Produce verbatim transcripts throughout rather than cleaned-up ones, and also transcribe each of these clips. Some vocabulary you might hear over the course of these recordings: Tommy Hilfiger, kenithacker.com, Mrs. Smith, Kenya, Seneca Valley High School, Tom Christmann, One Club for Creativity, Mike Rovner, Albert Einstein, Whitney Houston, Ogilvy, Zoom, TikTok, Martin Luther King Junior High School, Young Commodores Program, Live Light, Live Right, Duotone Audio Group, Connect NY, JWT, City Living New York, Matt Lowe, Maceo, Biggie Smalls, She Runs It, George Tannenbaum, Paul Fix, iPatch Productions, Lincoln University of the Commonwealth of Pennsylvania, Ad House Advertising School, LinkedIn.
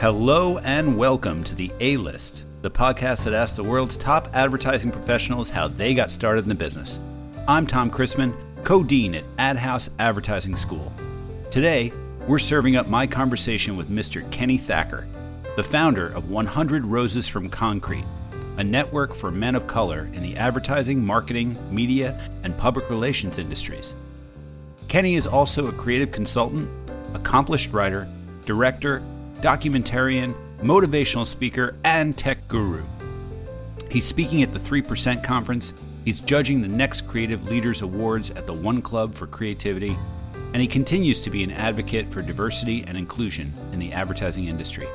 Hello and welcome to the A-List, the podcast that asks the world's top advertising professionals how they got started in the business. I'm Tom Christmann, co-dean at Ad House Advertising School. Today, we're serving up my conversation with Mister Keni Thacker, the founder of one hundred roses from concrete, a network for men of color in the advertising, marketing, media, and public relations industries. Keni is also a creative consultant, accomplished writer, director, documentarian, motivational speaker, and tech guru. He's speaking at the three percent Conference, he's judging the Next Creative Leaders Awards at the One Club for Creativity, and he continues to be an advocate for diversity and inclusion in the advertising industry.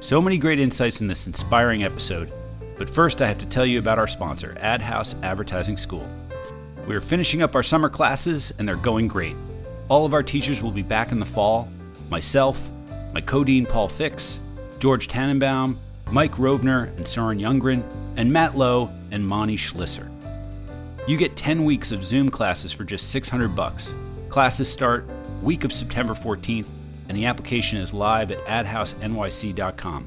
So many great insights in this inspiring episode, but first I have to tell you about our sponsor, Ad House Advertising School. We are finishing up our summer classes, and they're going great. All of our teachers will be back in the fall, myself, my co-dean Paul Fix, George Tannenbaum, Mike Rovner and Soren Youngren, and Matt Lowe and Moni Schlisser. You get ten weeks of Zoom classes for just six hundred bucks. Classes start week of September fourteenth, and the application is live at ad house n y c dot com.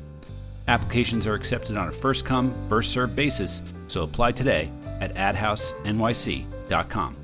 Applications are accepted on a first-come, first-served basis, so apply today at ad house n y c dot com.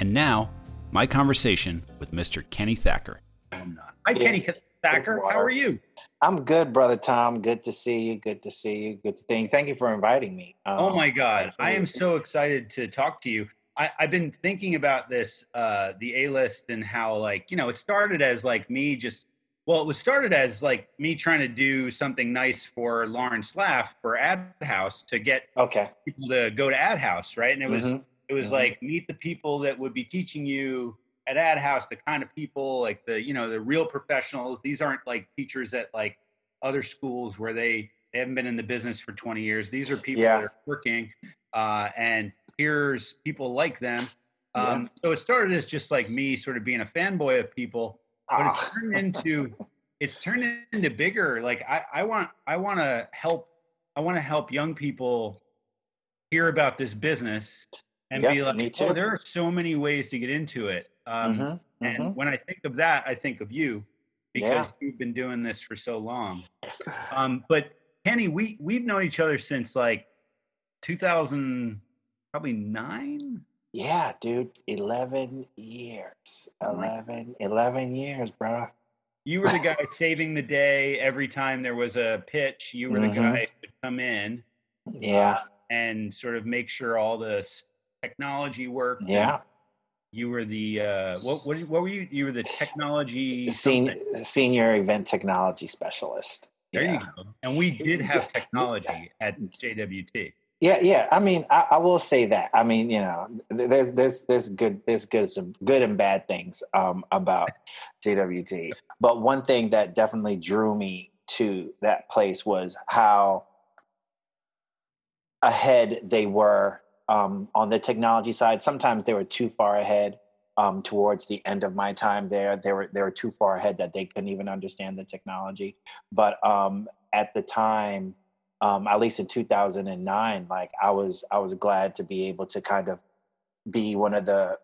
And now, my conversation with Mister Keni Thacker. Hi, Keni. Thacker, how are you? I'm good, brother Tom. Good to see you. Good to see you. Good thing. Thank you for inviting me. Um, oh my God, absolutely. I am so excited to talk to you. I, I've been thinking about this, uh, the A-List, and how, like, you know, it started as like me just. Well, it was started as like me trying to do something nice for Lauren Laff for Ad House to get okay. people to go to Ad House, right? And it was mm-hmm. it was mm-hmm. like meet the people that would be teaching you at Ad House, the kind of people, like the, you know, the real professionals. These aren't like teachers at like other schools where they, they haven't been in the business for twenty years. These are people yeah. that are working uh, and here's people like them. Um, yeah. So it started as just like me sort of being a fanboy of people, but ah. it's turned into, it's turned into bigger. Like I, I want, I want to help, I want to help young people hear about this business and yeah, be like, oh, there are so many ways to get into it. Um, mm-hmm, and mm-hmm. when I think of that, I think of you because yeah. you've been doing this for so long. Um, but Keni, we, we've known each other since like two thousand, probably nine. Yeah, dude. eleven years, eleven, eleven years, bro. You were the guy saving the day. Every time there was a pitch, you were mm-hmm. the guy who would come in yeah, uh, and sort of make sure all the technology worked. Yeah. And, You were the, uh, what, what What were you? You were the technology... Senior, senior event technology specialist. There yeah. you go. And we did have technology at J W T. Yeah, yeah. I mean, I, I will say that. I mean, you know, there's there's there's good there's good some good and bad things um, about J W T. But one thing that definitely drew me to that place was how ahead they were Um, on the technology side. Sometimes they were too far ahead. Um, towards the end of my time there, they were they were too far ahead that they couldn't even understand the technology. But um, at the time, um, at least in two thousand nine, like I was I was glad to be able to kind of be one of the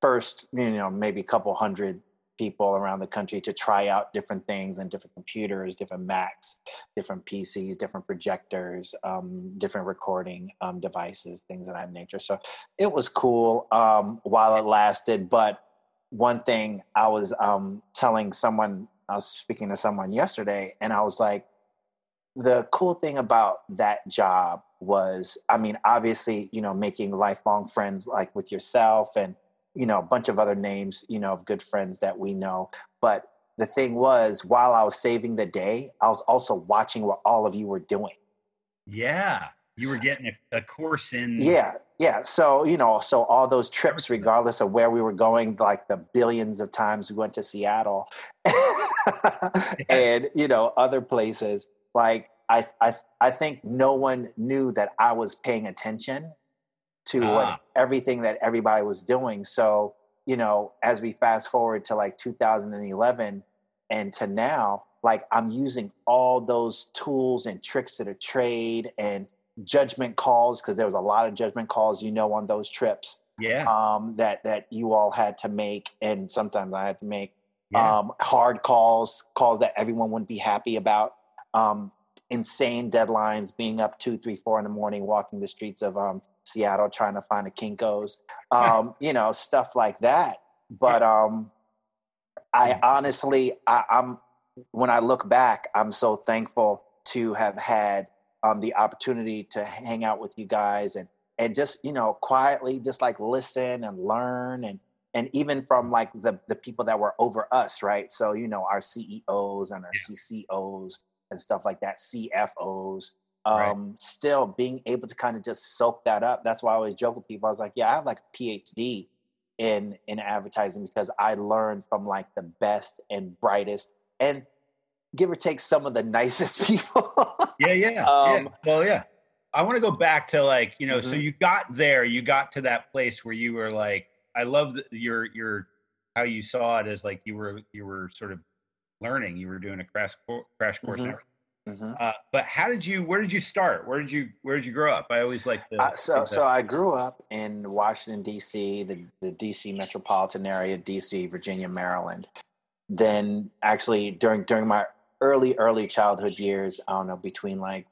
first, you know, maybe a couple hundred people around the country to try out different things and different computers, different Macs, different P Cs, different projectors, um, different recording um, devices, things of that nature. So it was cool um, while it lasted. But one thing I was um, telling someone, I was speaking to someone yesterday, and I was like, the cool thing about that job was, I mean, obviously, you know, making lifelong friends like with yourself and you know, a bunch of other names, you know, of good friends that we know. But the thing was, while I was saving the day, I was also watching what all of you were doing. Yeah. You were getting a, a course in. Yeah. Yeah. So, you know, so all those trips, regardless of where we were going, like the billions of times we went to Seattle and, you know, other places, like I, I, I think no one knew that I was paying attention to ah. what everything that everybody was doing. So, you know, as we fast forward to like two thousand eleven and to now, like I'm using all those tools and tricks to the trade and judgment calls, because there was a lot of judgment calls, you know, on those trips yeah. um, that, that you all had to make. And sometimes I had to make. yeah. um, hard calls, calls that everyone wouldn't be happy about, um, insane deadlines, being up two, three, four in the morning, walking the streets of um, Seattle, trying to find a Kinko's, um, you know, stuff like that. But um, I honestly, I, I'm, when I look back, I'm so thankful to have had um, the opportunity to hang out with you guys and, and just, you know, quietly just like listen and learn and, and even from like the, the people that were over us, right? So, you know, our C E Os and our C C Os and stuff like that, C F Os, um, right. still being able to kind of just soak that up. That's why I always joke with people. I was like, yeah, I have like a PhD in, in advertising because I learned from like the best and brightest and give or take some of the nicest people. yeah, yeah, um, yeah. Well, yeah. I want to go back to like, you know, mm-hmm. so you got there, you got to that place where you were like, I love the, your, your, how you saw it as like, you were, you were sort of learning, you were doing a crash, co- crash course. Mm-hmm. Mm-hmm. Uh, but how did you, where did you start? Where did you, where did you grow up? I always like to. Uh, so, so I grew up in Washington, D C, the, the D C metropolitan area, D C, Virginia, Maryland. Then actually during, during my early, early childhood years, I don't know, between like,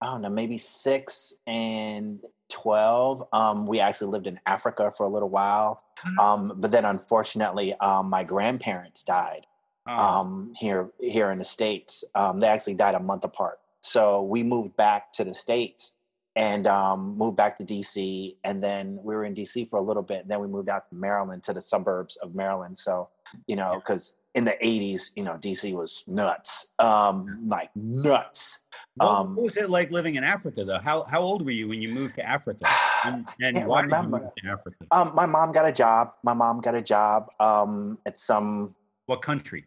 I don't know, maybe six and twelve. Um, we actually lived in Africa for a little while. Um, but then unfortunately, um, my grandparents died oh. um, here here in the States. Um, they actually died a month apart. So we moved back to the States and um, moved back to D C. And then we were in D C for a little bit. And then we moved out to Maryland, to the suburbs of Maryland. So, you know, because in the eighties, you know, D C was nuts, um, like nuts. Um, what was it like living in Africa, though? How how old were you when you moved to Africa? And, and why did you move to Africa? Um, my mom got a job. My mom got a job um, at some... What country?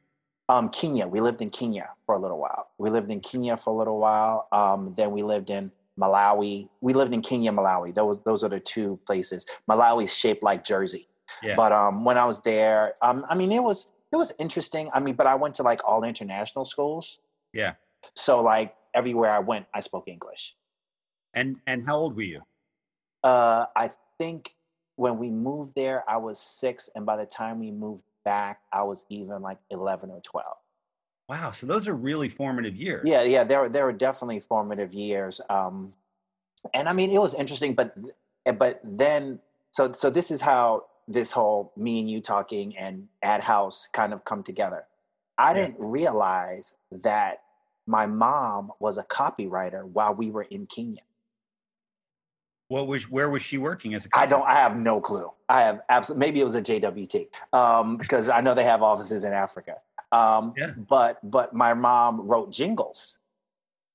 Um, Kenya. We lived in Kenya for a little while. We lived in Kenya for a little while. Um, then we lived in Malawi. We lived in Kenya, Malawi. Those, those are the two places. Malawi's shaped like Jersey. Yeah. But um, when I was there, um, I mean, it was... It was interesting. I mean, but I went to like all international schools. Yeah. So like everywhere I went, I spoke English. And and how old were you? Uh, I think when we moved there, I was six. And by the time we moved back, I was even like eleven or twelve. Wow. So those are really formative years. Yeah. Yeah. There were, there were definitely formative years. Um, and I mean, it was interesting, but, but then, so, so this is how this whole me and you talking and Ad House kind of come together. I yeah. didn't realize that my mom was a copywriter while we were in Kenya. What was, where was she working as a copywriter? I don't, I have no clue. I have absolutely, maybe it was a J W T um, because I know they have offices in Africa. Um, yeah. But, but my mom wrote jingles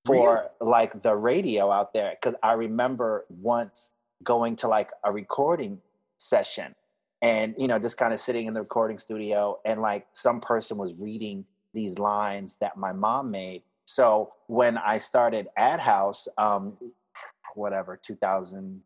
for really? like the radio out there. Cause I remember once going to like a recording session and, you know, just kind of sitting in the recording studio and like some person was reading these lines that my mom made. So when I started Ad House, um, whatever, two thousand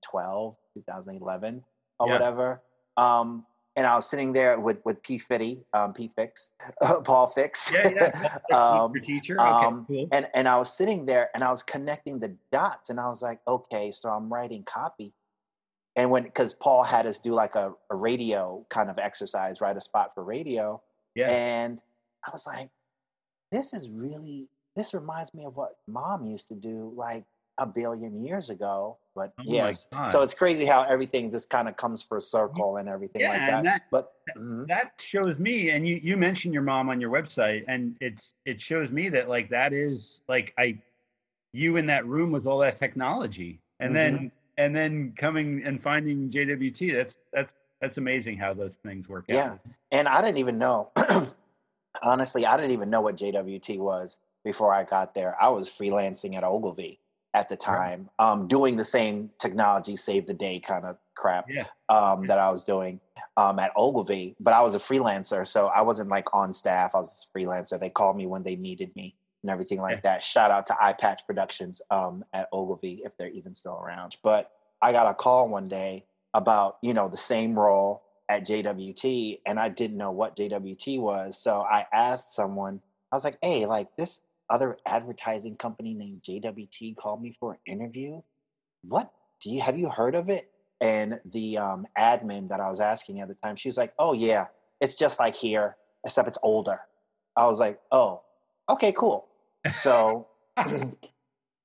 twelve, two thousand eleven or yeah. whatever. Um, and I was sitting there with, with P. Fitty, um, P. Fix, uh, Paul Fix. Yeah, yeah. um, your teacher. Okay, um, cool. and, and I was sitting there and I was connecting the dots and I was like, okay, so I'm writing copy. And when, because Paul had us do like a, a radio kind of exercise, right? A spot for radio. Yeah. And I was like, this is really, this reminds me of what mom used to do like a billion years ago. But oh yes. So it's crazy how everything just kind of comes for a circle and everything yeah, like that. And that but mm-hmm. that shows me, and you, you mentioned your mom on your website, and it's, it shows me that like, that is like, I, you in that room with all that technology and mm-hmm. then And then coming and finding J W T, that's that's that's amazing how those things work yeah. out. Yeah, and I didn't even know. Honestly, I didn't even know what J W T was before I got there. I was freelancing at Ogilvy at the time, right. um, doing the same technology, save the day kind of crap yeah. Um, yeah. that I was doing um, at Ogilvy. But I was a freelancer, so I wasn't like on staff. I was a freelancer. They called me when they needed me. And everything like that. Shout out to iPatch Productions um, at Ogilvy if they're even still around. But I got a call one day about, you know, the same role at J W T and I didn't know what J W T was. So I asked someone, I was like, hey, like this other advertising company named J W T called me for an interview. What do you, have you heard of it? And the um, admin that I was asking at the time, she was like, oh yeah, it's just like here, except it's older. I was like, oh, okay, cool. So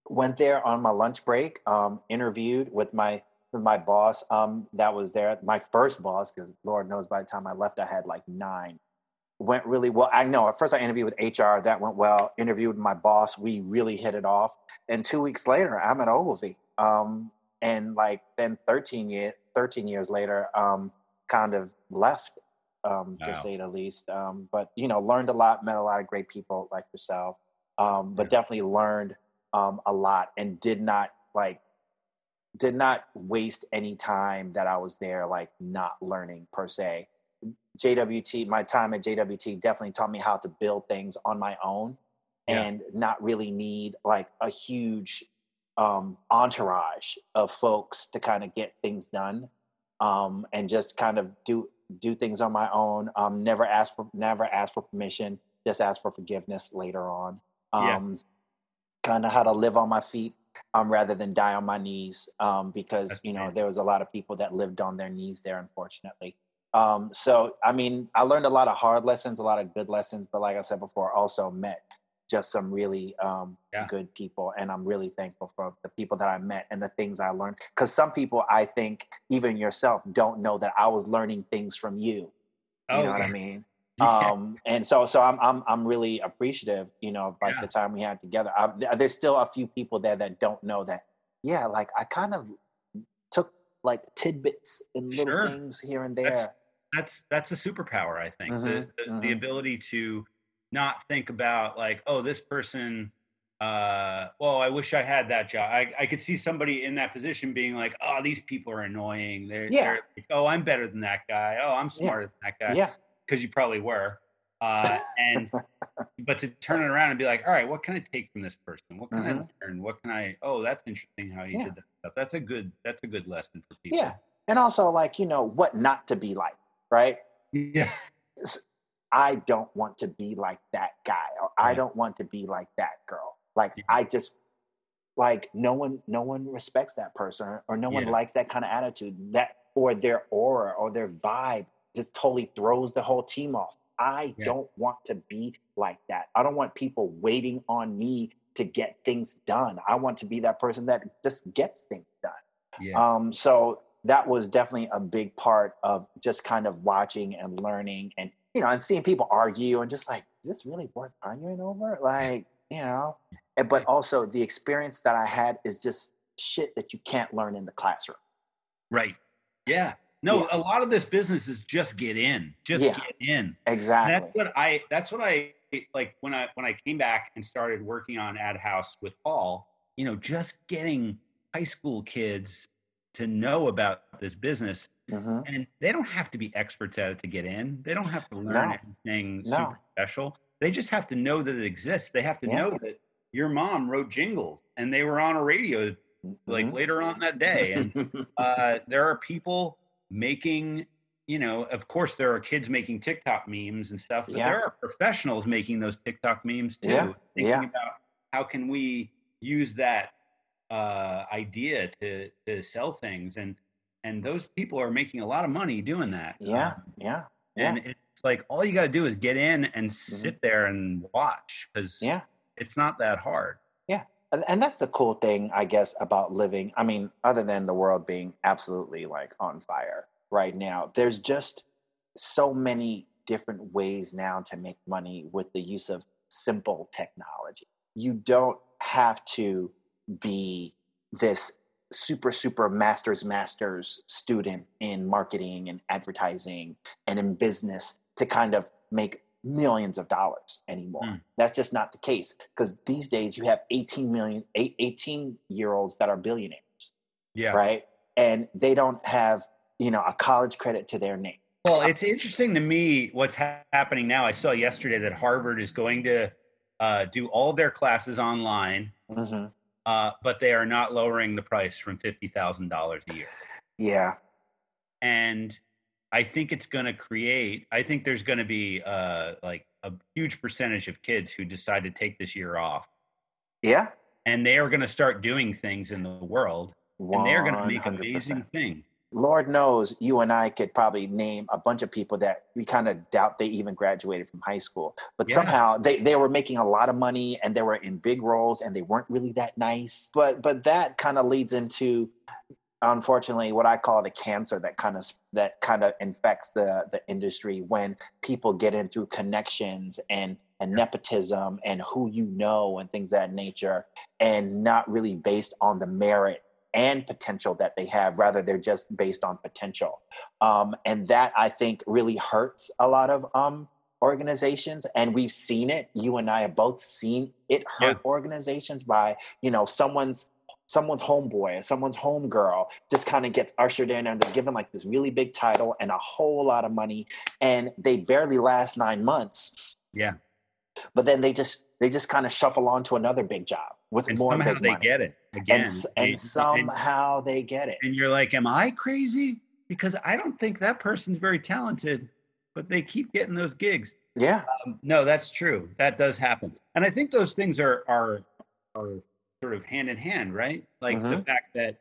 went there on my lunch break, um, interviewed with my with my boss um, that was there, my first boss, because Lord knows by the time I left, I had like nine. Went really well. I know at first I interviewed with H R, that went well. Interviewed with my boss, we really hit it off. And two weeks later, I'm at Ogilvy. Um, and like then thirteen, year, thirteen years later, um, kind of left, um, wow. to say the least. Um, but, you know, learned a lot, met a lot of great people like yourself, um, but yeah. definitely learned um, a lot and did not like, did not waste any time that I was there, like not learning per se. J W T, my time at J W T definitely taught me how to build things on my own yeah. and not really need like a huge um, entourage of folks to kind of get things done, um, and just kind of do, do things on my own. Um, never ask for, never ask for permission, just ask for forgiveness later on. Um, yeah. Kind of how to live on my feet, um, rather than die on my knees. Um, because, That's you know, nice. There was a lot of people that lived on their knees there, unfortunately. Um, so, I mean, I learned a lot of hard lessons, a lot of good lessons, but like I said before, also met just some really, um, yeah. good people. And I'm really thankful for the people that I met and the things I learned. Cause some people, I think even yourself, don't know that I was learning things from you. Oh, you know what I mean? Yeah. Um, and so, so I'm, I'm, I'm really appreciative, you know, of like yeah. the time we had together. I, there's still a few people there that don't know that. Yeah. Like I kind of took like tidbits and little sure. things here and there. That's- That's that's a superpower, I think. Mm-hmm, the the, mm-hmm. the ability to not think about like, oh, this person. Uh, well, I wish I had that job. I, I could see somebody in that position being like, oh, these people are annoying. They're, yeah. they're like, oh, I'm better than that guy. Oh, I'm smarter yeah. than that guy. Yeah, because you probably were. Uh, and but to turn it around and be like, all right, what can I take from this person? What can mm-hmm. I learn? What can I? Oh, that's interesting how you yeah. did that stuff. That's a good. That's a good lesson for people. Yeah, and also like you know what not to be like. Right? Yeah. I don't want to be like that guy, or yeah. I don't want to be like that girl. Like yeah. I just, like no one, no one respects that person, or, or no yeah. one likes that kind of attitude. That or their aura or their vibe just totally throws the whole team off. I yeah. don't want to be like that. I don't want people waiting on me to get things done. I want to be that person that just gets things done. Yeah. Um. So. That was definitely a big part of just kind of watching and learning and, you know, and seeing people argue and just like, is this really worth arguing over? Like, you know, and, but also the experience that I had is just shit that you can't learn in the classroom. Right. Yeah. No, yeah. a lot of this business is just get in, just yeah, get in. Exactly. And that's what I, that's what I, like when I, when I came back and started working on Ad House with Paul, you know, just getting high school kids to know about this business mm-hmm. and they don't have to be experts at it to get in. They don't have to learn no. anything no. super special. They just have to know that it exists. They have to yeah. know that your mom wrote jingles and they were on a radio mm-hmm. like later on that day. And uh, there are people making, you know, of course there are kids making TikTok memes and stuff, but yeah. there are professionals making those TikTok memes too. Yeah. Thinking yeah. about how can we use that Uh, idea to to sell things, and and those people are making a lot of money doing that. Yeah, yeah, yeah. And it's like all you got to do is get in and mm-hmm. sit there and watch, because yeah. it's not that hard. Yeah, and, and that's the cool thing, I guess, about living. I mean, other than the world being absolutely like on fire right now, there's just so many different ways now to make money with the use of simple technology. You don't have to be this super, super master's master's student in marketing and advertising and in business to kind of make millions of dollars anymore. Mm. That's just not the case, because these days you have eighteen million, eighteen year olds that are billionaires. Yeah. Right. And they don't have, you know, a college credit to their name. Well, it's interesting to me what's ha- happening now. I saw yesterday that Harvard is going to uh, do all their classes online. Mm-hmm. Uh, but they are not lowering the price from fifty thousand dollars a year. Yeah. And I think it's going to create, I think there's going to be uh, like a huge percentage of kids who decide to take this year off. Yeah. And they are going to start doing things in the world. one hundred percent And they're going to make amazing things. Lord knows you and I could probably name a bunch of people that we kind of doubt they even graduated from high school, but yeah. somehow they, they were making a lot of money and they were in big roles and they weren't really that nice. But, but that kind of leads into, unfortunately, what I call the cancer that kind of that kind of infects the, the industry when people get in through connections and and nepotism and who you know and things of that nature, and not really based on the merit and potential that they have. Rather, they're just based on potential. Um, and that, I think, really hurts a lot of um, organizations. And we've seen it. You and I have both seen it hurt yeah. organizations by, you know, someone's someone's homeboy or someone's homegirl just kind of gets ushered in and they give them like this really big title and a whole lot of money. And they barely last nine months. Yeah. But then they just they just kind of shuffle on to another big job with and more somehow big they money. Get it again, and, and, and somehow and, they get it. And you're like, am I crazy? Because I don't think that person's very talented, but they keep getting those gigs. Yeah, um, no, that's true. That does happen, and I think those things are are are sort of hand in hand, right? Like mm-hmm. the fact that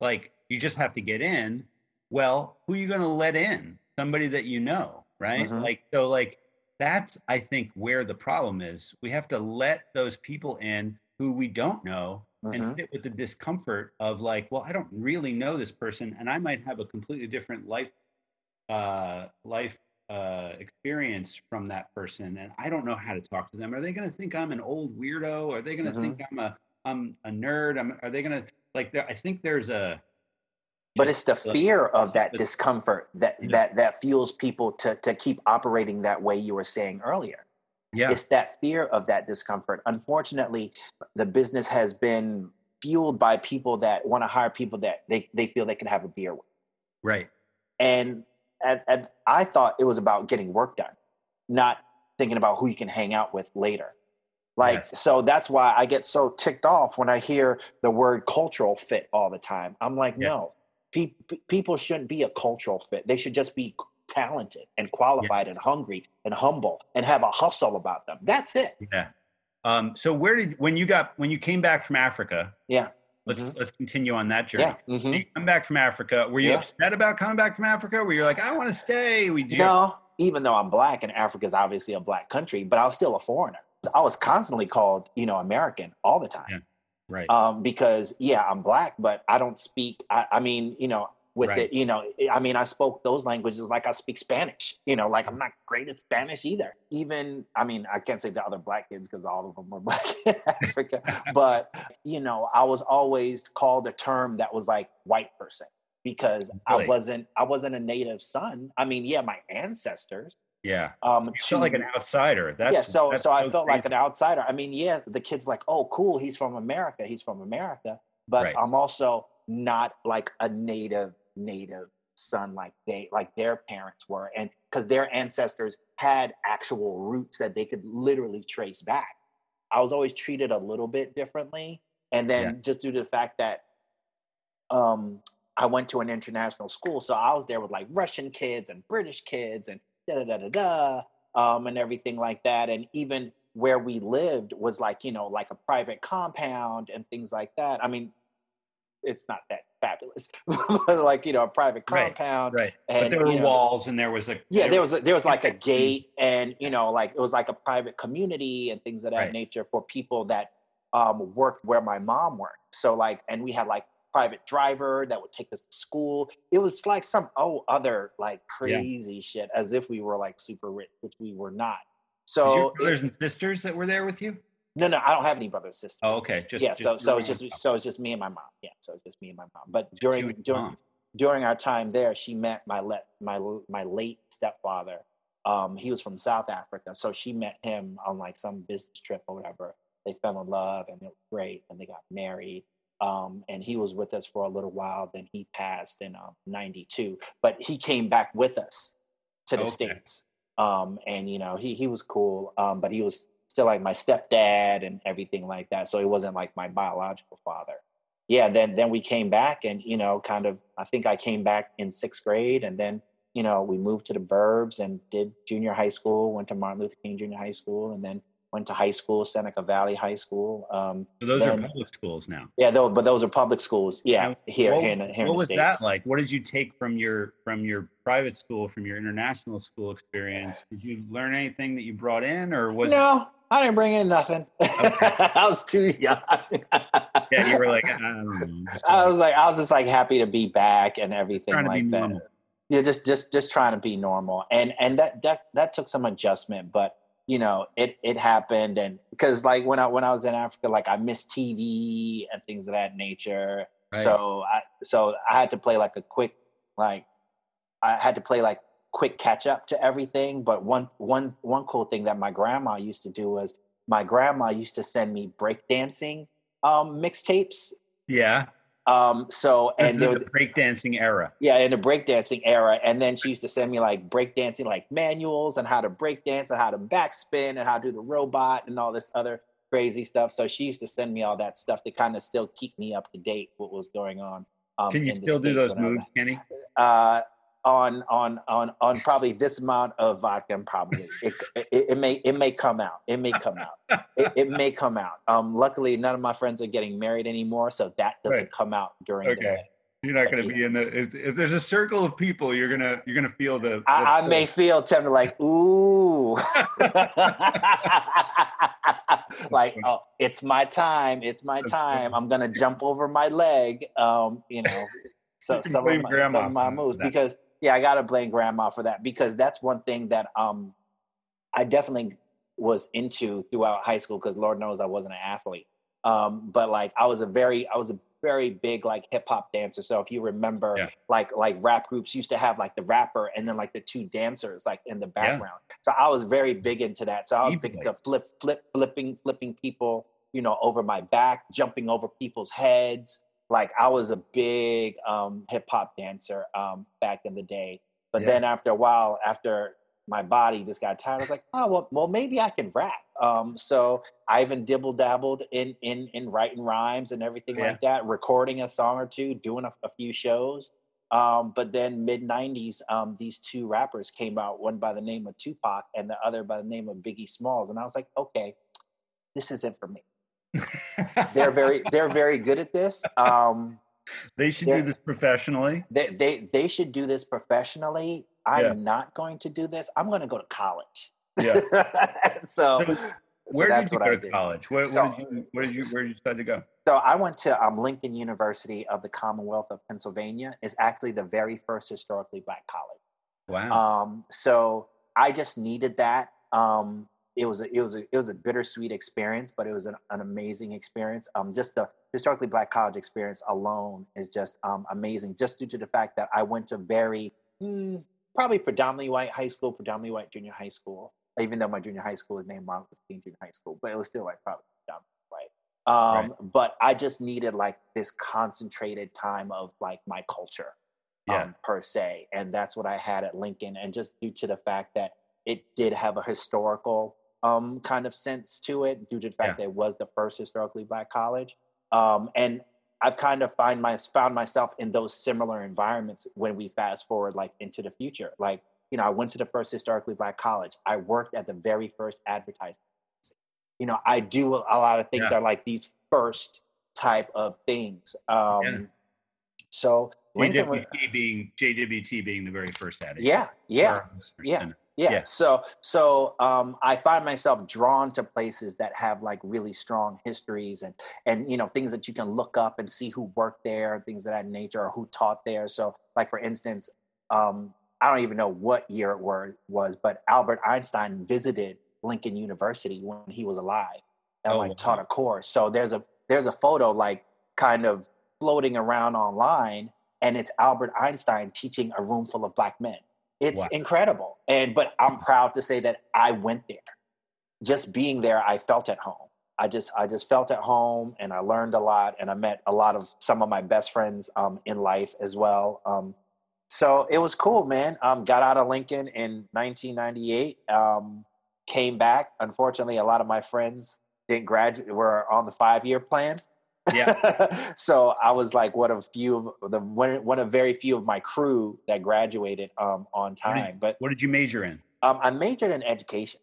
like you just have to get in. Well, who are you going to let in? Somebody that you know, right? Mm-hmm. Like so, like. That's, I think, where the problem is. We have to let those people in who we don't know mm-hmm. and sit with the discomfort of like, well, I don't really know this person, and I might have a completely different life uh, life uh, experience from that person, and I don't know how to talk to them. Are they going to think I'm an old weirdo? Are they going to mm-hmm. think I'm a I'm a nerd? I'm, are they going to like? I think there's a But it's the fear of that discomfort that, yeah. that that fuels people to to keep operating that way you were saying earlier. Yeah. It's that fear of that discomfort. Unfortunately, the business has been fueled by people that want to hire people that they, they feel they can have a beer with. Right. And at, at, I thought it was about getting work done, not thinking about who you can hang out with later. Like, yes. so that's why I get so ticked off when I hear the word cultural fit all the time. I'm like, yes. no. People shouldn't be a cultural fit. They should just be talented and qualified yeah. and hungry and humble and have a hustle about them. That's it. Yeah. Um, so where did when you got when you came back from Africa? Yeah. Let's mm-hmm. let's continue on that journey. Yeah. Mm-hmm. You come back from Africa. Were you yeah. upset about coming back from Africa? Were you like, I want to stay? We do. No, even though I'm black and Africa is obviously a black country, but I was still a foreigner. I was constantly called, you know, American all the time. Yeah. Right. Um, because, yeah, I'm black, but I don't speak. I, I mean, you know, with right. it, you know, I mean, I spoke those languages like I speak Spanish, you know, like I'm not great at Spanish either. Even I mean, I can't say the other black kids because all of them were black in Africa. But, you know, I was always called a term that was like white person because really? I wasn't I wasn't a native son. I mean, yeah, my ancestors. Yeah. Um, you felt like an outsider. That's, yeah. So, that's so I so felt crazy. Like an outsider. I mean, yeah, the kid's like, oh, cool. He's from America. He's from America. But right. I'm also not like a native, native son like they, like their parents were. And because their ancestors had actual roots that they could literally trace back. I was always treated a little bit differently. And then yeah. just due to the fact that, um, I went to an international school. So I was there with like Russian kids and British kids and Da, da, da, da, um, and everything like that. And even where we lived was like, you know, like a private compound and things like that. I mean, it's not that fabulous, like, you know, a private compound. Right, right. And, but there were know, walls and there was a... Yeah, there was, a, there was like a gate and, you know, like it was like a private community and things of that right. nature for people that um, worked where my mom worked. So like, and we had like private driver that would take us to school. It was like some oh other like crazy yeah. shit, as if we were like super rich, which we were not. So your brothers it, and sisters that were there with you? No, no, I don't have any brothers and sisters. Oh, okay. Just yeah. Just so so it's just mom. so it's just me and my mom. Yeah. So it's just me and my mom. But during during mom. during our time there, she met my let my my late stepfather. Um, he was from South Africa, so she met him on like some business trip or whatever. They fell in love and it was great, and they got married. Um, and he was with us for a little while. Then he passed in um, ninety-two, but he came back with us to the okay. States. Um, and, you know, he, he was cool, um, but he was still like my stepdad and everything like that. So he wasn't like my biological father. Yeah. Then, then we came back and, you know, kind of, I think I came back in sixth grade and then, you know, we moved to the burbs and did junior high school, went to Martin Luther King Junior High School and then went to high school, Seneca Valley High School. Um, so those then, are public schools now. Yeah, though, but those are public schools. Yeah, now, here, what, here in, here what in the States. What was that like? What did you take from your from your private school, from your international school experience? Did you learn anything that you brought in, or was no? I didn't bring in nothing. Okay. I was too young. Yeah, you were like, I don't know. I was like, I was just like happy to be back and everything like that. Normal. Yeah, just just just trying to be normal, and and that that that took some adjustment, but you know, it it happened, and because like when I when I was in Africa, like I missed T V and things of that nature. Right. So I so I had to play like a quick like I had to play like. quick catch up to everything. But one, one, one cool thing that my grandma used to do was my grandma used to send me breakdancing um, mixtapes. Yeah. Um, so, and the breakdancing era. Yeah. In the breakdancing era. And then she used to send me like breakdancing, like manuals and how to breakdance and how to backspin and how to do the robot and all this other crazy stuff. So she used to send me all that stuff to kind of still keep me up to date what was going on. Um, Can you still do those moves, Keni? Uh, on on on on probably this amount of vodka, and probably it, it it may it may come out it may come out it, it may come out um luckily none of my friends are getting married anymore, so that doesn't right. come out during okay. the day. You're not going to be in the if, if there's a circle of people, you're gonna you're gonna feel the, the I, I may feel tempted like ooh like oh it's my time it's my time I'm gonna jump over my leg um you know so some of, my, some of my moves because yeah, I got to blame grandma for that, because that's one thing that um, I definitely was into throughout high school, because Lord knows I wasn't an athlete. Um, but like I was a very, I was a very big like hip hop dancer. So if you remember yeah. like like rap groups used to have like the rapper and then like the two dancers like in the background. Yeah. So I was very big into that. So I was big into flip, flip, flipping, flipping people, you know, over my back, jumping over people's heads. Like I was a big um, hip hop dancer um, back in the day. But yeah. then after a while, after my body just got tired, I was like, oh, well, well maybe I can rap. Um, so I even dibble dabbled in, in, in writing rhymes and everything yeah. like that, recording a song or two, doing a, a few shows. Um, but then mid nineties, um, these two rappers came out, one by the name of Tupac and the other by the name of Biggie Smalls. And I was like, okay, this isn't for me. they're very they're very good at this. Um, they should do this professionally. They they they should do this professionally. I'm yeah. not going to do this. I'm going to go to college. Yeah. so, so where so did you go to college? Where, so, where, did you, where did you where did you decide to go? So I went to um, Lincoln University of the Commonwealth of Pennsylvania. It's actually the very first historically Black college. Wow. Um, so I just needed that. Um, It was a it was a it was a bittersweet experience, but it was an, an amazing experience. Um, just the historically Black college experience alone is just um amazing. Just due to the fact that I went to very mm, probably predominantly white high school, predominantly white junior high school. Even though my junior high school was named Martin Luther King Junior High School, but it was still like probably predominantly white. Um, right. But I just needed like this concentrated time of like my culture, yeah. um, per se, and that's what I had at Lincoln. And just due to the fact that it did have a historical Um, kind of sense to it, due to the fact yeah. that it was the first historically Black college, um, and I've kind of find my found myself in those similar environments when we fast forward like into the future. Like you know, I went to the first historically Black college. I worked at the very first advertising. You know, I do a lot of things yeah. that are like these first type of things. Um, yeah. So Lincoln, J W T being J W T being the very first advertising. Yeah, yeah, yeah. Yeah. yeah. So, so um, I find myself drawn to places that have like really strong histories and, and, you know, things that you can look up and see who worked there, things of that nature or who taught there. So like, for instance, um, I don't even know what year it was, but Albert Einstein visited Lincoln University when he was alive and oh, like wow. taught a course. So there's a, there's a photo like kind of floating around online, and it's Albert Einstein teaching a room full of Black men. It's wow. incredible. And, but I'm proud to say that I went there. Just being there, I felt at home. I just, I just felt at home, and I learned a lot, and I met a lot of some of my best friends um, in life as well. Um, so it was cool, man. Um, got out of Lincoln in nineteen ninety-eight, um, came back. Unfortunately, a lot of my friends didn't graduate, were on the five-year plan. Yeah. So I was like one of few of the one, one of very few of my crew that graduated um, on time. What did, but what did you major in? Um, I majored in education.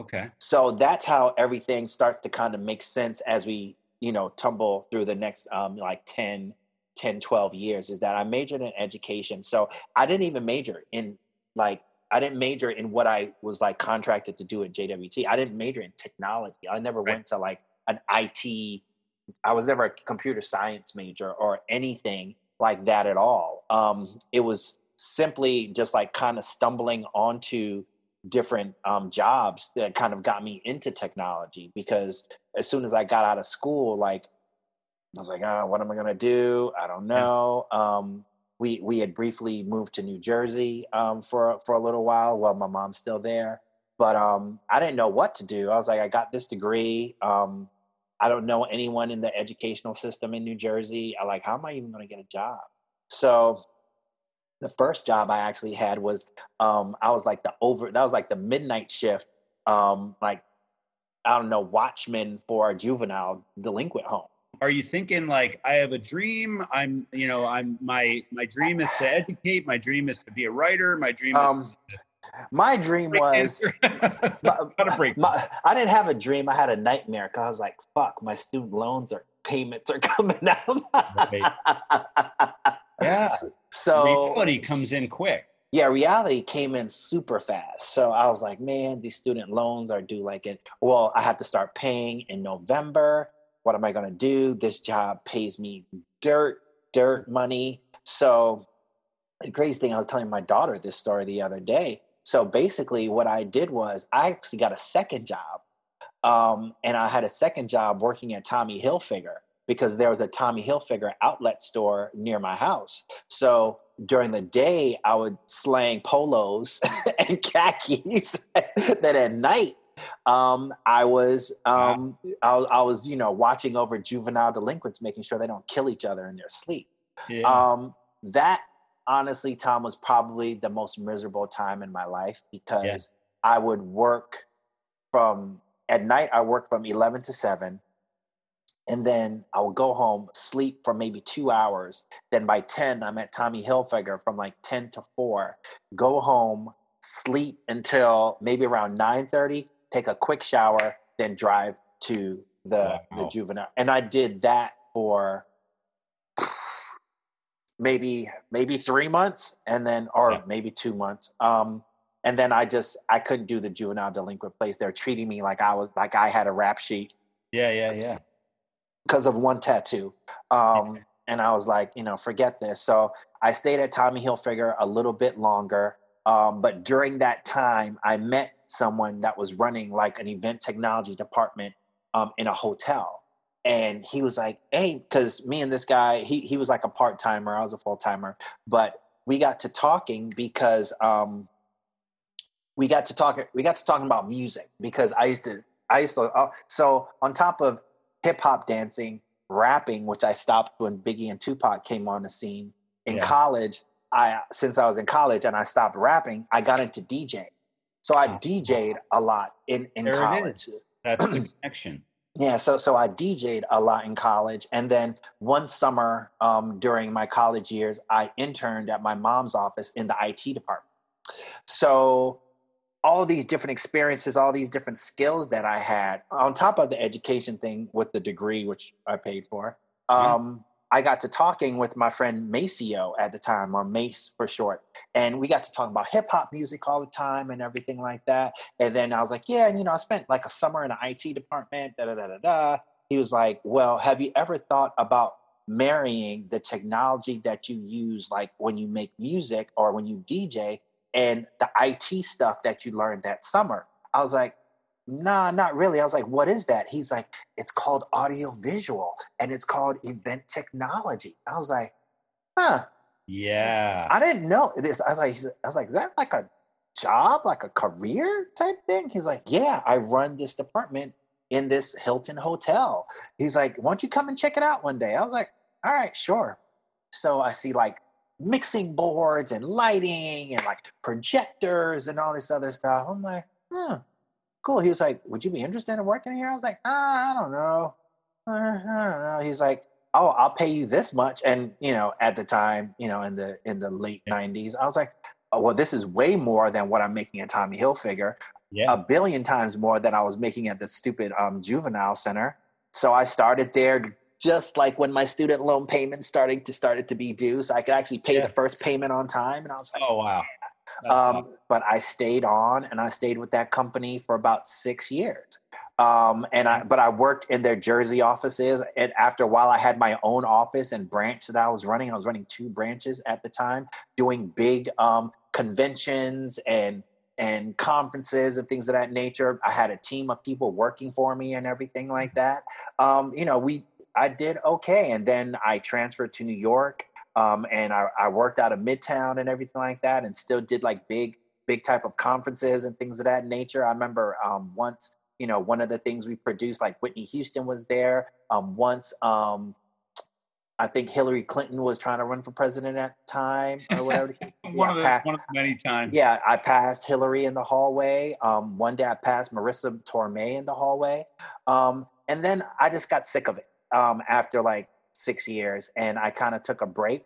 Okay. So that's how everything starts to kind of make sense as we, you know, tumble through the next um, like ten, twelve years, is that I majored in education. So I didn't even major in like, I didn't major in what I was like contracted to do at J W T. I didn't major in technology. I never right. went to like an I T. I was never a computer science major or anything like that at all. Um, it was simply just like kind of stumbling onto different um, jobs that kind of got me into technology, because as soon as I got out of school, like I was like, oh, what am I going to do? I don't know. Um, we we had briefly moved to New Jersey um, for, for a little while. Well, my mom's still there, but um, I didn't know what to do. I was like, I got this degree. Um, I don't know anyone in the educational system in New Jersey. I like, how am I even going to get a job? So the first job I actually had was, um, I was like the over, that was like the midnight shift, um, like, I don't know, watchman for a juvenile delinquent home. Are you thinking like, I have a dream, I'm, you know, I'm, my, my dream is to educate, my dream is to be a writer, my dream is um, to- My dream was, my, my, I didn't have a dream. I had a nightmare, because I was like, fuck, my student loans or payments are coming out. Right. Yeah. So reality comes in quick. Yeah. Reality came in super fast. So I was like, man, these student loans are due like it. Well, I have to start paying in November. What am I going to do? This job pays me dirt, dirt money. So the crazy thing, I was telling my daughter this story the other day. So basically what I did was I actually got a second job, um, and I had a second job working at Tommy Hilfiger, because there was a Tommy Hilfiger outlet store near my house. So during the day, I would slang polos and khakis. Then at night, um, I was um, I, I was you know watching over juvenile delinquents, making sure they don't kill each other in their sleep. Yeah. Um, that. Honestly, Tom, was probably the most miserable time in my life, because yeah. I would work from, at night, I worked from eleven to seven, and then I would go home, sleep for maybe two hours. Then by ten, I'm at Tommy Hilfiger from like ten to four, go home, sleep until maybe around nine thirty, take a quick shower, then drive to the, wow. the juvenile. And I did that for maybe, maybe three months and then, or yeah. maybe two months. Um, and then I just, I couldn't do the juvenile delinquent place. They're treating me like I was, like I had a rap sheet. Yeah. Yeah. Yeah. Because of one tattoo. Um, yeah. And I was like, you know, forget this. So I stayed at Tommy Hilfiger a little bit longer. Um, but during that time I met someone that was running like an event technology department um, in a hotel. And he was like, hey, because me and this guy, he he was like a part-timer. I was a full-timer. But we got to talking because um, we got to talk, we got to talking about music, because I used to, I used to, uh, so on top of hip-hop dancing, rapping, which I stopped when Biggie and Tupac came on the scene in yeah. college, I since I was in college and I stopped rapping, I got into DJing. So I oh, DJed wow. a lot in, in there college. It is. That's the connection. Yeah, so so I DJed a lot in college, and then one summer um, during my college years, I interned at my mom's office in the I T department. So all these different experiences, all these different skills that I had, on top of the education thing with the degree, which I paid for, um, yeah. I got to talking with my friend Maceo at the time, or Mace for short, and we got to talk about hip-hop music all the time and everything like that. And then I was like, yeah, you know, I spent like a summer in the I T department, da-da-da-da-da. He was like, well, have you ever thought about marrying the technology that you use, like when you make music or when you D J, and the I T stuff that you learned that summer? I was like, nah, not really. I was like, what is that? He's like, it's called audiovisual, and it's called event technology. I was like, huh. Yeah. I didn't know this. I was like, I was like, is that like a job, like a career type thing? He's like, yeah, I run this department in this Hilton hotel. He's like, why don't you come and check it out one day? I was like, all right, sure. So I see like mixing boards and lighting and like projectors and all this other stuff. I'm like, hmm, cool. He was like, would you be interested in working here? I was like, ah, I don't know. Uh, I don't know. He's like, oh, I'll pay you this much. And, you know, at the time, you know, in the in the late nineties, I was like, oh, well, this is way more than what I'm making at Tommy Hilfiger. yeah. a billion times more than I was making at the stupid um, juvenile center. So I started there just like when my student loan payments started to started to be due. So I could actually pay yeah. the first payment on time. And I was like, oh, wow. Yeah. Um, awesome. But I stayed on and I stayed with that company for about six years. Um, and I, but I worked in their Jersey offices, and after a while I had my own office and branch that I was running. I was running two branches at the time, doing big, um, conventions and, and conferences and things of that nature. I had a team of people working for me and everything like that. Um, you know, we, I did okay. And then I transferred to New York, um, and I, I worked out of Midtown and everything like that, and still did like big, big type of conferences and things of that nature. I remember, um, once, you know, one of the things we produced, like Whitney Houston was there. Um, once, um, I think Hillary Clinton was trying to run for president at the time or whatever. one, yeah, of the, passed, one of the many times. Yeah, I passed Hillary in the hallway. Um, one day I passed Marissa Tomei in the hallway. Um, and then I just got sick of it um, after like six years. And I kind of took a break.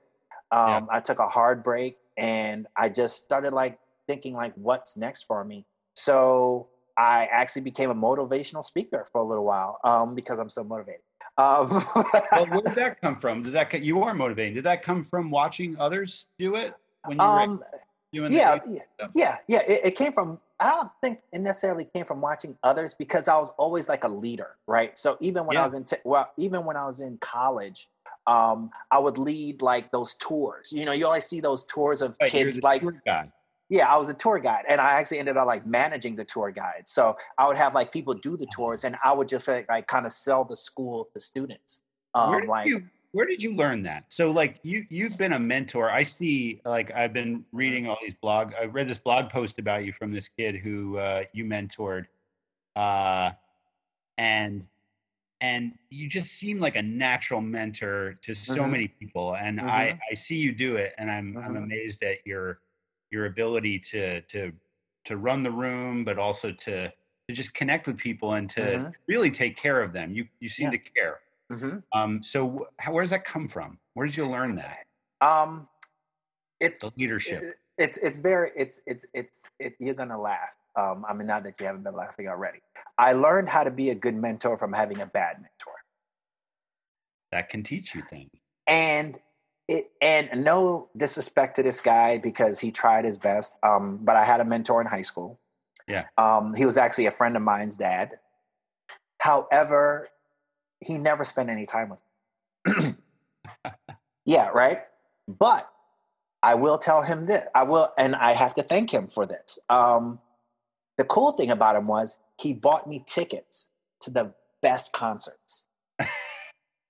Um, yeah. I took a hard break, and I just started like thinking like, what's next for me? So I actually became a motivational speaker for a little while um, because I'm so motivated. Um, well, where did that come from? Did that you are motivating? Did that come from watching others do it? When you um, were doing yeah, the yeah, yeah, yeah. It, it came from. I don't think it necessarily came from watching others, because I was always like a leader, right? So even when yeah. I was in te- well, even when I was in college, um, I would lead like those tours. You know, you always see those tours of right, kids like. Tour guy. Yeah, I was a tour guide, and I actually ended up like managing the tour guide. So I would have like people do the tours, and I would just like, like kind of sell the school to students. Um, where, did like, you, where did you learn that? So like you, you've been a mentor. I see, like I've been reading all these blog. I read this blog post about you from this kid who uh, you mentored. Uh, and and you just seem like a natural mentor to so mm-hmm. many people. And mm-hmm. I, I see you do it, and I'm, mm-hmm. I'm amazed at your your ability to to to run the room, but also to to just connect with people and to mm-hmm. really take care of them. You you seem yeah. to care. Mm-hmm. Um, so how, where does that come from? Where did you learn that? Um, it's the leadership. It, it's it's very it's it's it's it, you're gonna laugh. Um, I mean, not that you haven't been laughing already. I learned how to be a good mentor from having a bad mentor. That can teach you things. And. It, and no disrespect to this guy, because he tried his best, um, but I had a mentor in high school. Yeah, um, he was actually a friend of mine's dad. However, he never spent any time with me. yeah, right? But I will tell him this. I will, and I have to thank him for this. Um, the cool thing about him was he bought me tickets to the best concerts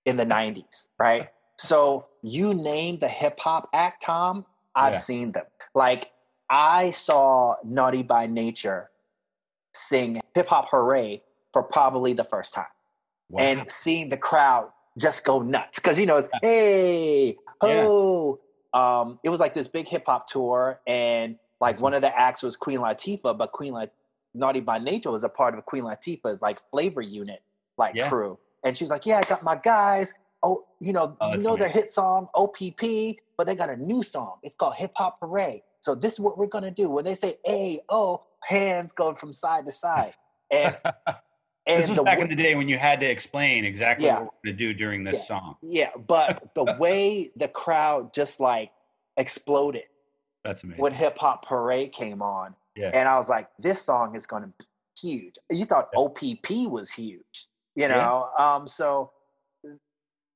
in the nineties, right? So you name the hip hop act, Tom, I've yeah. seen them. Like I saw Naughty by Nature sing Hip Hop Hooray for probably the first time. Wow. And seeing the crowd just go nuts. Cause you know, it's hey, ho. Yeah. Um, it was like this big hip hop tour, and like one of the acts was Queen Latifah, but Queen La- Naughty by Nature was a part of Queen Latifah's like flavor unit, like yeah. crew. And she was like, yeah, I got my guys. Oh, you know, oh, you know amazing. Their hit song, O P P, but they got a new song. It's called Hip Hop Hooray. So this is what we're going to do. When they say A O, hands go from side to side. And, and this was the back way, in the day when you had to explain exactly yeah, what we're going to do during this yeah, song. Yeah, but the way the crowd just like exploded That's amazing. When Hip Hop Hooray came on. Yeah. And I was like, this song is going to be huge. You thought yeah. O P P was huge, you know? Yeah. Um, so...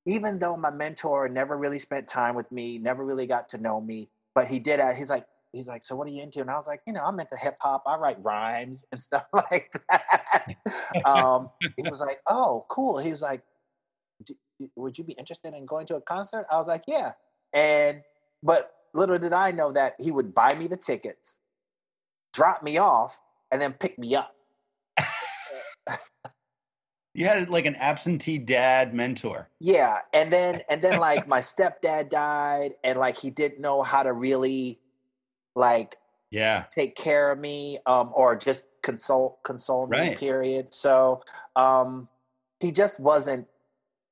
Even though my mentor never really spent time with me, never really got to know me, but he did. He's like, he's like, so what are you into? And I was like, you know, I'm into hip hop. I write rhymes and stuff like that. um, he was like, oh, cool. He was like, D- would you be interested in going to a concert? I was like, yeah. And but little did I know that he would buy me the tickets, drop me off, and then pick me up. You had like an absentee dad mentor. Yeah. And then, and then like my stepdad died, and like, he didn't know how to really like, yeah, take care of me, um, or just console, console me right. period. So, um, he just wasn't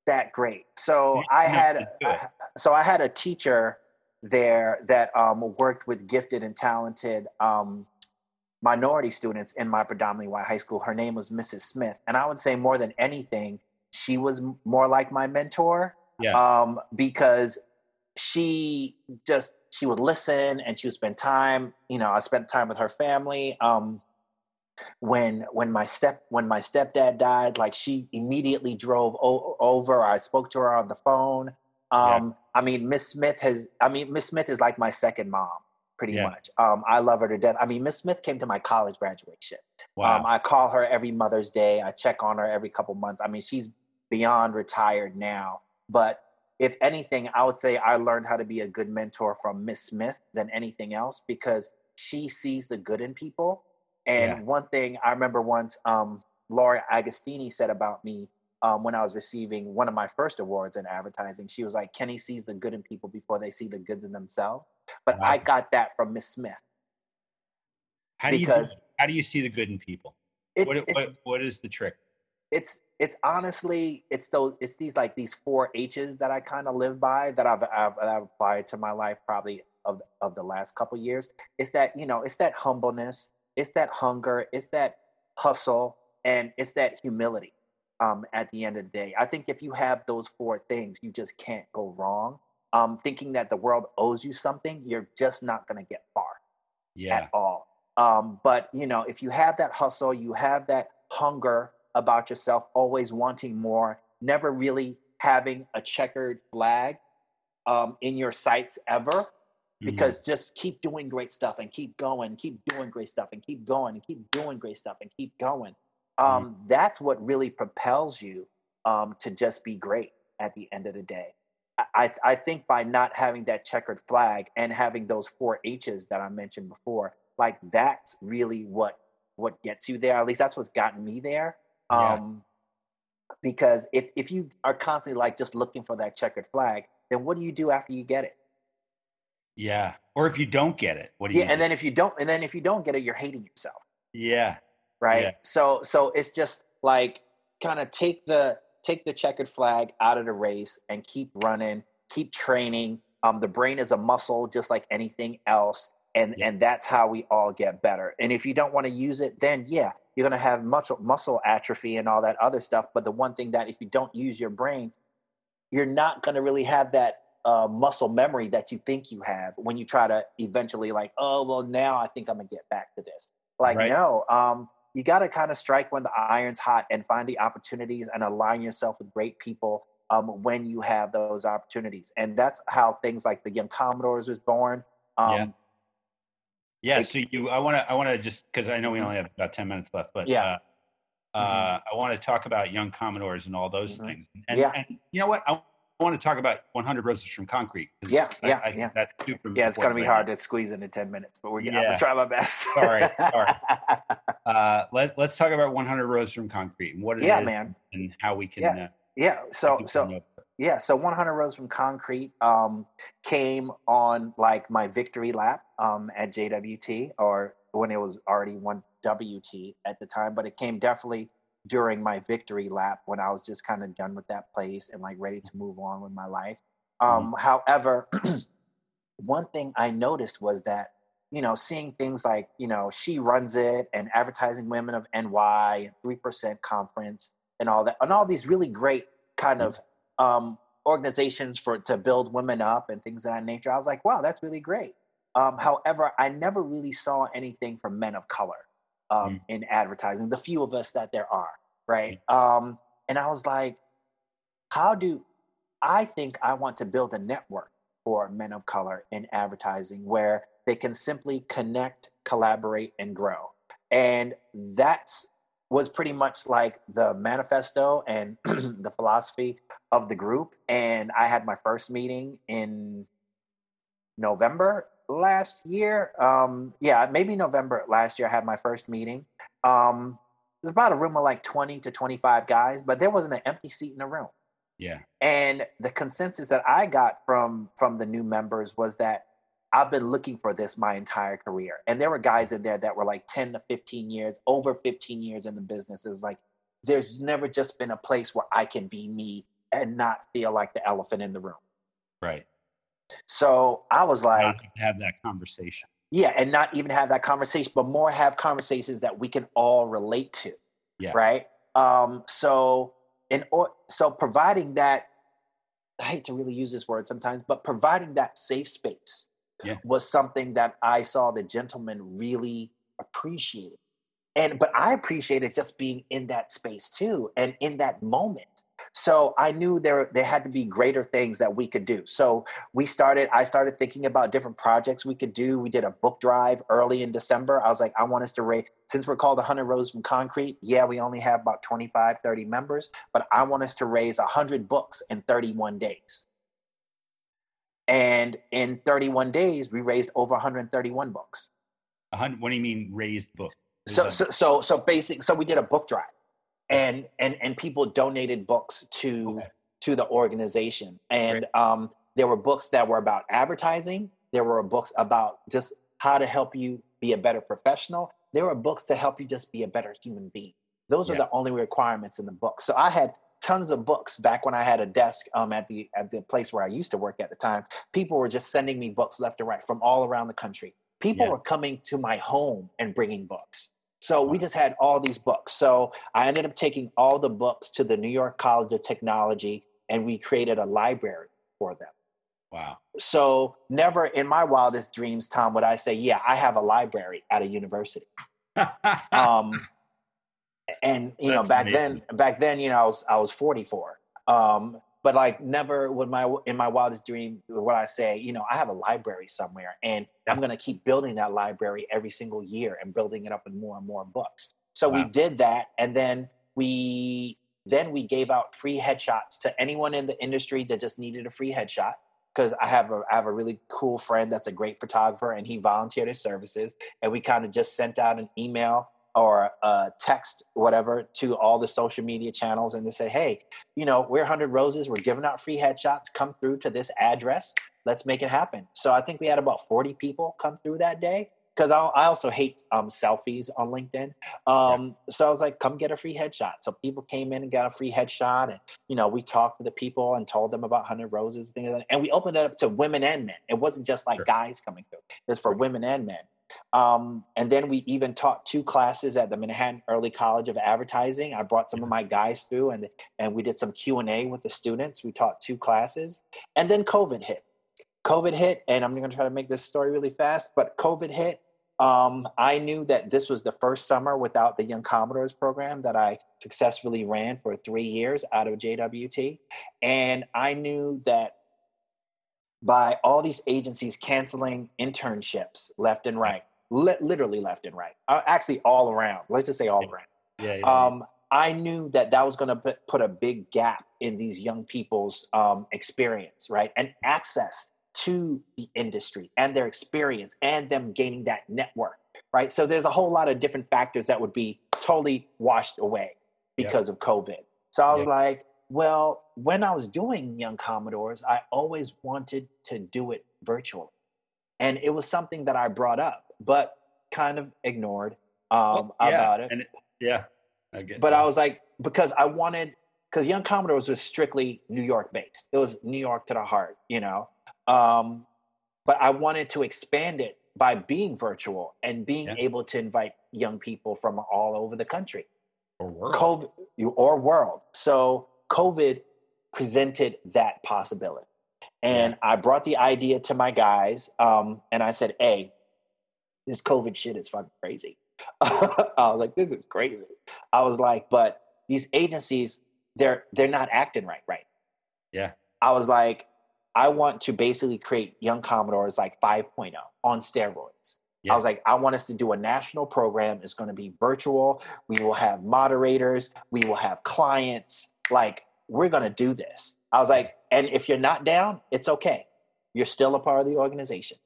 that great. So I had, I, so I had a teacher there that, um, worked with gifted and talented, um, minority students in my predominantly white high school. Her name was Missus Smith. And I would say more than anything, she was more like my mentor, yeah. um, because she just, she would listen and she would spend time, you know, I spent time with her family. Um, when, when my step, when my stepdad died, like she immediately drove o- over. I spoke to her on the phone. Um, yeah. I mean, Miss Smith has, I mean, Miss Smith is like my second mom. Pretty yeah. much. Um, I love her to death. I mean, Miss Smith came to my college graduation. Wow. Um, I call her every Mother's Day. I check on her every couple months. I mean, she's beyond retired now. But if anything, I would say I learned how to be a good mentor from Miss Smith than anything else, because she sees the good in people. And yeah. one thing I remember once, um, Laura Agostini said about me um, when I was receiving one of my first awards in advertising, she was like, Keni sees the good in people before they see the goods in themselves. But wow. I got that from Miss Smith. How do, because you, how do you see the good in people? It's, what, it's, what, what is the trick? It's it's honestly, it's those it's these like these four H's that I kind of live by, that I've, I've, I've applied to my life probably of, of the last couple years. It's that, you know, it's that humbleness, it's that hunger, it's that hustle, and it's that humility um, at the end of the day. I think if you have those four things, you just can't go wrong. Um, thinking that the world owes you something, you're just not going to get far yeah. at all. Um, but, you know, if you have that hustle, you have that hunger about yourself, always wanting more, never really having a checkered flag um, in your sights ever, mm-hmm. because just keep doing great stuff and keep going, keep doing great stuff and keep going and keep doing great stuff and keep going. Um, mm-hmm. That's what really propels you um, to just be great at the end of the day. I, I think by not having that checkered flag and having those four H's that I mentioned before, like that's really what, what gets you there. At least that's what's gotten me there. Yeah. Um, because if, if you are constantly like just looking for that checkered flag, then what do you do after you get it? Yeah. Or if you don't get it, what do you yeah, do? And then if you don't, and then if you don't get it, you're hating yourself. Yeah. Right. Yeah. So, so it's just like kind of take the, take the checkered flag out of the race and keep running, keep training. Um, the brain is a muscle just like anything else. And, yeah. and that's how we all get better. And if you don't want to use it, then yeah, you're going to have muscle, muscle atrophy and all that other stuff. But the one thing that if you don't use your brain, you're not going to really have that uh, muscle memory that you think you have when you try to eventually like, oh, well now I think I'm gonna get back to this. Like, right. no, um, you got to kind of strike when the iron's hot and find the opportunities and align yourself with great people um, when you have those opportunities. And that's how things like the Young Commodores was born. Um, yeah. yeah like, so you, I want to, I want to just, cause I know we only have about ten minutes left, but yeah. uh, mm-hmm. uh, I want to talk about Young Commodores and all those mm-hmm. things. And, yeah. and you know what? I want to talk about one hundred roses from concrete. Yeah. Yeah. I, I, yeah. That's super yeah. It's going to be hard to squeeze into ten minutes, but we're going yeah. to try my best. All right. All right. Uh, let, let's talk about one hundred roses from concrete and what it yeah, is man. and how we can. Yeah. Uh, yeah. So, so yeah. So one hundred roses from concrete, um, came on like my victory lap, um, at J W T, or when it was already one W T at the time, but it came definitely during my victory lap when I was just kind of done with that place and like ready to move on with my life. Um, mm-hmm. However, one thing I noticed was that, you know, seeing things like, you know, She Runs It and Advertising Women of N Y, three percent Conference and all that, and all these really great kind of um, organizations for to build women up and things of that nature. I was like, wow, that's really great. Um, however, I never really saw anything for men of color um, mm. in advertising, the few of us that there are, right? Mm. Um, and I was like, how do I think I want to build a network for men of color in advertising where they can simply connect, collaborate, and grow. And that was pretty much like the manifesto and the philosophy of the group. And I had my first meeting in November last year. Um, yeah, maybe November last year I had my first meeting. Um, it was about a room of like twenty to twenty-five guys, but there wasn't an empty seat in the room. Yeah. And the consensus that I got from from the new members was that I've been looking for this my entire career. And there were guys in there that were like ten to fifteen years, over fifteen years in the business. It was like, there's never just been a place where I can be me and not feel like the elephant in the room. Right. So I was like, not to have that conversation. Yeah, and not even have that conversation, but more have conversations that we can all relate to, yeah. right? Um, so, in or, so providing that, I hate to really use this word sometimes, but providing that safe space yeah. was something that I saw the gentleman really appreciated. And, but I appreciated just being in that space too, and in that moment. So I knew there there had to be greater things that we could do. So we started, I started thinking about different projects we could do. We did a book drive early in December. I was like, I want us to raise, since we're called one hundred rows from Concrete, yeah, we only have about twenty-five, thirty members, but I want us to raise one hundred books in thirty-one days. And in thirty-one days, we raised over one hundred thirty-one books. one hundred, what do you mean raised books? So, so, so, so basic, so we did a book drive. And, and and people donated books to okay. to the organization. And um, there were books that were about advertising. There were books about just how to help you be a better professional. There were books to help you just be a better human being. Those yeah. are the only requirements in the book. So I had tons of books back when I had a desk um, at the at the place where I used to work at the time. People were just sending me books left and right from all around the country. People yeah. were coming to my home and bringing books. So we just had all these books. So I ended up taking all the books to the New York College of Technology, and we created a library for them. Wow. So never in my wildest dreams, Tom, would I say, yeah, I have a library at a university. um, and, you That's know, back amazing. then, back then, you know, I was, I was forty-four. Um, but like never would my, in my wildest dream, would I say, you know, I have a library somewhere, and I'm going to keep building that library every single year and building it up in more and more books. So wow. we did that. And then we, then we gave out free headshots to anyone in the industry that just needed a free headshot. Cause I have a, I have a really cool friend that's a great photographer, and he volunteered his services, and we kind of just sent out an email or a text, whatever, to all the social media channels, and they say, hey, you know, we're one hundred Roses. We're giving out free headshots. Come through to this address. Let's make it happen. So I think we had about forty people come through that day, because I, I also hate um, selfies on LinkedIn. Um, yeah. So I was like, come get a free headshot. So people came in and got a free headshot, and, you know, we talked to the people and told them about one hundred Roses, things like that. And we opened it up to women and men. It wasn't just like sure. guys coming through. It was for sure. women and men. Um, and then we even taught two classes at the Manhattan Early College of Advertising. I brought some of my guys through, and, and we did some Q and A with the students. We taught two classes, and then COVID hit. COVID hit, and I'm going to try to make this story really fast, but COVID hit. Um, I knew that this was the first summer without the Young Commodores program that I successfully ran for three years out of J W T. And I knew that by all these agencies canceling internships left and right, li- literally left and right, uh, actually all around, let's just say all around. Yeah, yeah, um, yeah. I knew that that was going to put, put a big gap in these young people's um, experience, right? And access to the industry and their experience and them gaining that network, right? So there's a whole lot of different factors that would be totally washed away because yeah. of COVID. So I was yeah. like, well, when I was doing Young Commodores, I always wanted to do it virtually. And it was something that I brought up, but kind of ignored um, well, yeah. about it. And it yeah. I get but that. I was like, because I wanted, because Young Commodores was strictly New York based. It was New York to the heart, you know. Um, but I wanted to expand it by being virtual and being yeah. able to invite young people from all over the country. Or world. COVID, or world. So COVID presented that possibility. And yeah. I brought the idea to my guys, um, and I said, hey, this COVID shit is fucking crazy. I was like, this is crazy. I was like, but these agencies, they're they're not acting right, right? Yeah. I was like, I want to basically create Young Commodores like five point oh on steroids. Yeah. I was like, I want us to do a national program. It's going to be virtual. We will have moderators. We will have clients. Like, we're going to do this. I was like, and if you're not down, it's okay. You're still a part of the organization.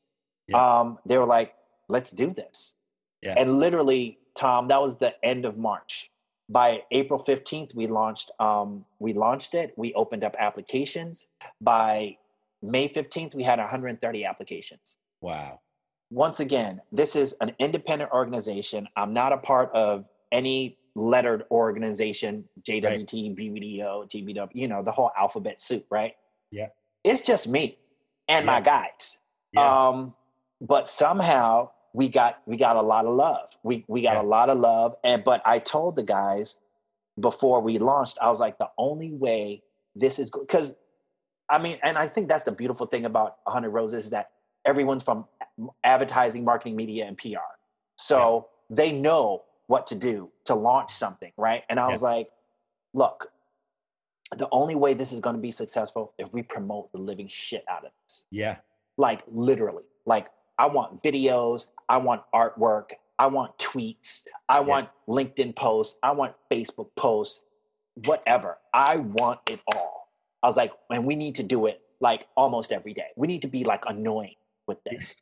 Yeah. Um, they were like, let's do this. Yeah. And literally, Tom, that was the end of March. By April fifteenth, we launched, um, we launched it. We opened up applications. By May fifteenth, we had one hundred thirty applications. Wow. Once again, this is an independent organization. I'm not a part of any lettered organization, J W T, right. B B D O, T B W, you know, the whole alphabet soup, right? Yeah. It's just me and yeah. my guys. Yeah. Um, but somehow we got we got a lot of love. We we got yeah. a lot of love. And but I told the guys before we launched, I was like, the only way this is, because I mean, and I think that's the beautiful thing about one hundred roses is that everyone's from advertising, marketing, media, and P R. So yeah. they know what to do to launch something, right? And I yeah. was like, look, the only way this is going to be successful if we promote the living shit out of this. Yeah. Like literally, like I want videos. I want artwork. I want tweets. I yeah. want LinkedIn posts. I want Facebook posts, whatever. I want it all. I was like, and we need to do it like almost every day. We need to be like annoying with this.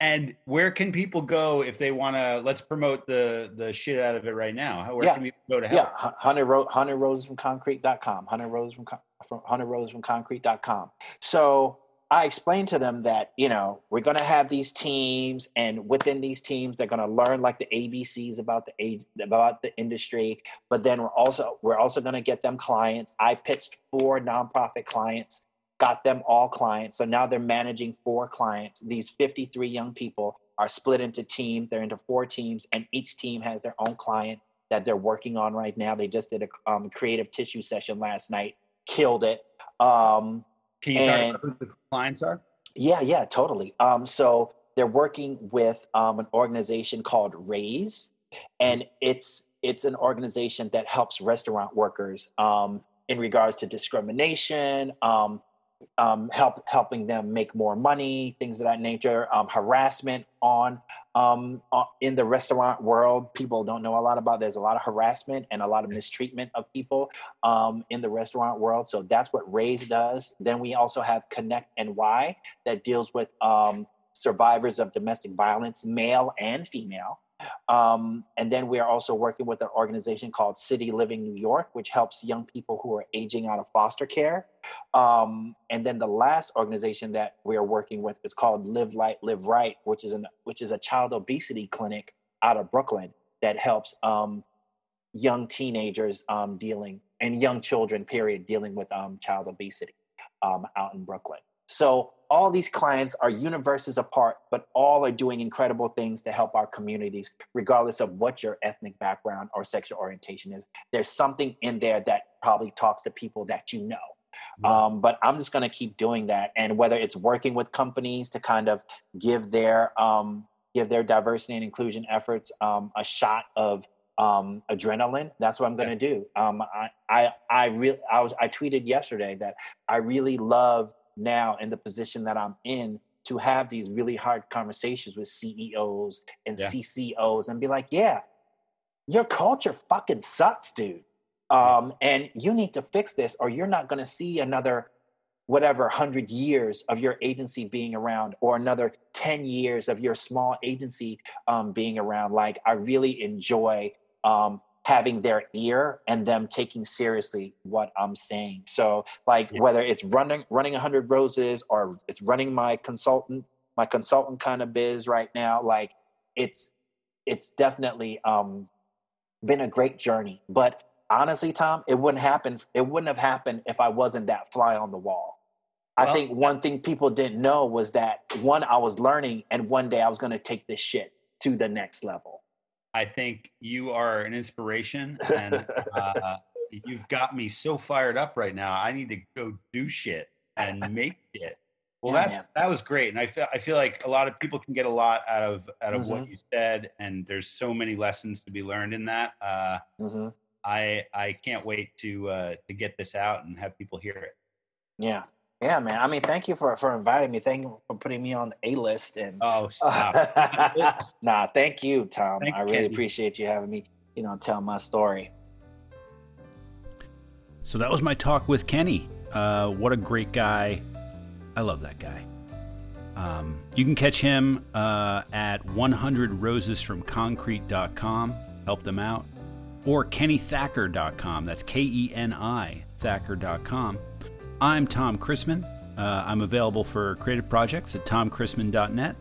And where can people go if they want to, let's promote the the shit out of it right now. How, where yeah. can people go to help? Yeah, one hundred roses from concrete dot com, one hundred roses from concrete dot com. So I explained to them that, you know, we're going to have these teams, and within these teams, they're going to learn like the A B Cs about the about the industry. But then we're also we're also going to get them clients. I pitched four nonprofit clients, got them all clients. So now they're managing four clients. These fifty-three young people are split into teams. They're into four teams, and each team has their own client that they're working on right now. They just did a um, creative tissue session last night, killed it. Um, Can you and, talk about who the clients are? Yeah, yeah, totally. Um, so they're working with um, an organization called RAISE, and it's it's an organization that helps restaurant workers um, in regards to discrimination, um, um, help helping them make more money, things of that nature, um, harassment on um, uh, in the restaurant world. People don't know a lot about. There's a lot of harassment and a lot of mistreatment of people um, in the restaurant world. So that's what RAISE does. Then we also have Connect N Y that deals with um, survivors of domestic violence, male and female. Um, and then we are also working with an organization called City Living New York, which helps young people who are aging out of foster care. Um, and then the last organization that we are working with is called Live Light, Live Right, which is an which is a child obesity clinic out of Brooklyn that helps um, young teenagers um, dealing and young children, period, dealing with um, child obesity um, out in Brooklyn. So all these clients are universes apart, but all are doing incredible things to help our communities, regardless of what your ethnic background or sexual orientation is. There's something in there that probably talks to people that you know. Mm-hmm. Um, but I'm just going to keep doing that. And whether it's working with companies to kind of give their um, give their diversity and inclusion efforts um, a shot of Um, adrenaline. That's what I'm going to yeah. do. Um, I, I, I really, I was, I tweeted yesterday that I really love now in the position that I'm in to have these really hard conversations with C E Os and yeah. C C Os and be like, yeah, your culture fucking sucks, dude. Um, yeah. And you need to fix this, or you're not going to see another whatever hundred years of your agency being around, or another ten years of your small agency um, being around. Like, I really enjoy Um, having their ear and them taking seriously what I'm saying. So like yeah. whether it's running running one hundred roses or it's running my consultant, my consultant kind of biz right now, like it's it's definitely um, been a great journey. But honestly, Tom, it wouldn't happen. It wouldn't have happened if I wasn't that fly on the wall. Well, I think one thing people didn't know was that one, I was learning, and one day I was going to take this shit to the next level. I think you are an inspiration, and uh, you've got me so fired up right now. I need to go do shit and make it. Well, yeah, that's, man. that was great. And I feel, I feel like a lot of people can get a lot out of, out of mm-hmm. what you said. And there's so many lessons to be learned in that. Uh, mm-hmm. I, I can't wait to, uh, to get this out and have people hear it. Yeah. Yeah, man. I mean, thank you for, for inviting me. Thank you for putting me on the A-list. And oh, stop. Nah, thank you, Tom. Thank I really Keni. appreciate you having me, you know, tell my story. So that was my talk with Keni. Uh, what a great guy. I love that guy. Um, you can catch him uh, at one hundred roses from concrete dot com. Help them out. Or Keni Thacker dot com. That's K E N I, Thacker dot com. I'm Tom Christmann. Uh, I'm available for creative projects at tom christmann dot net.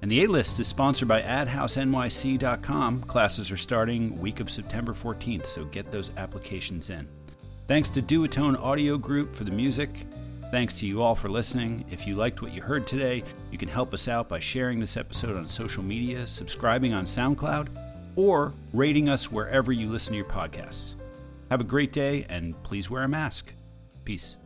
And the A-List is sponsored by ad house n y c dot com. Classes are starting week of September fourteenth, so get those applications in. Thanks to Duotone Audio Group for the music. Thanks to you all for listening. If you liked what you heard today, You can help us out by sharing this episode on social media, subscribing on SoundCloud, or rating us wherever you listen to your podcasts. Have a great day, and please wear a mask. Peace.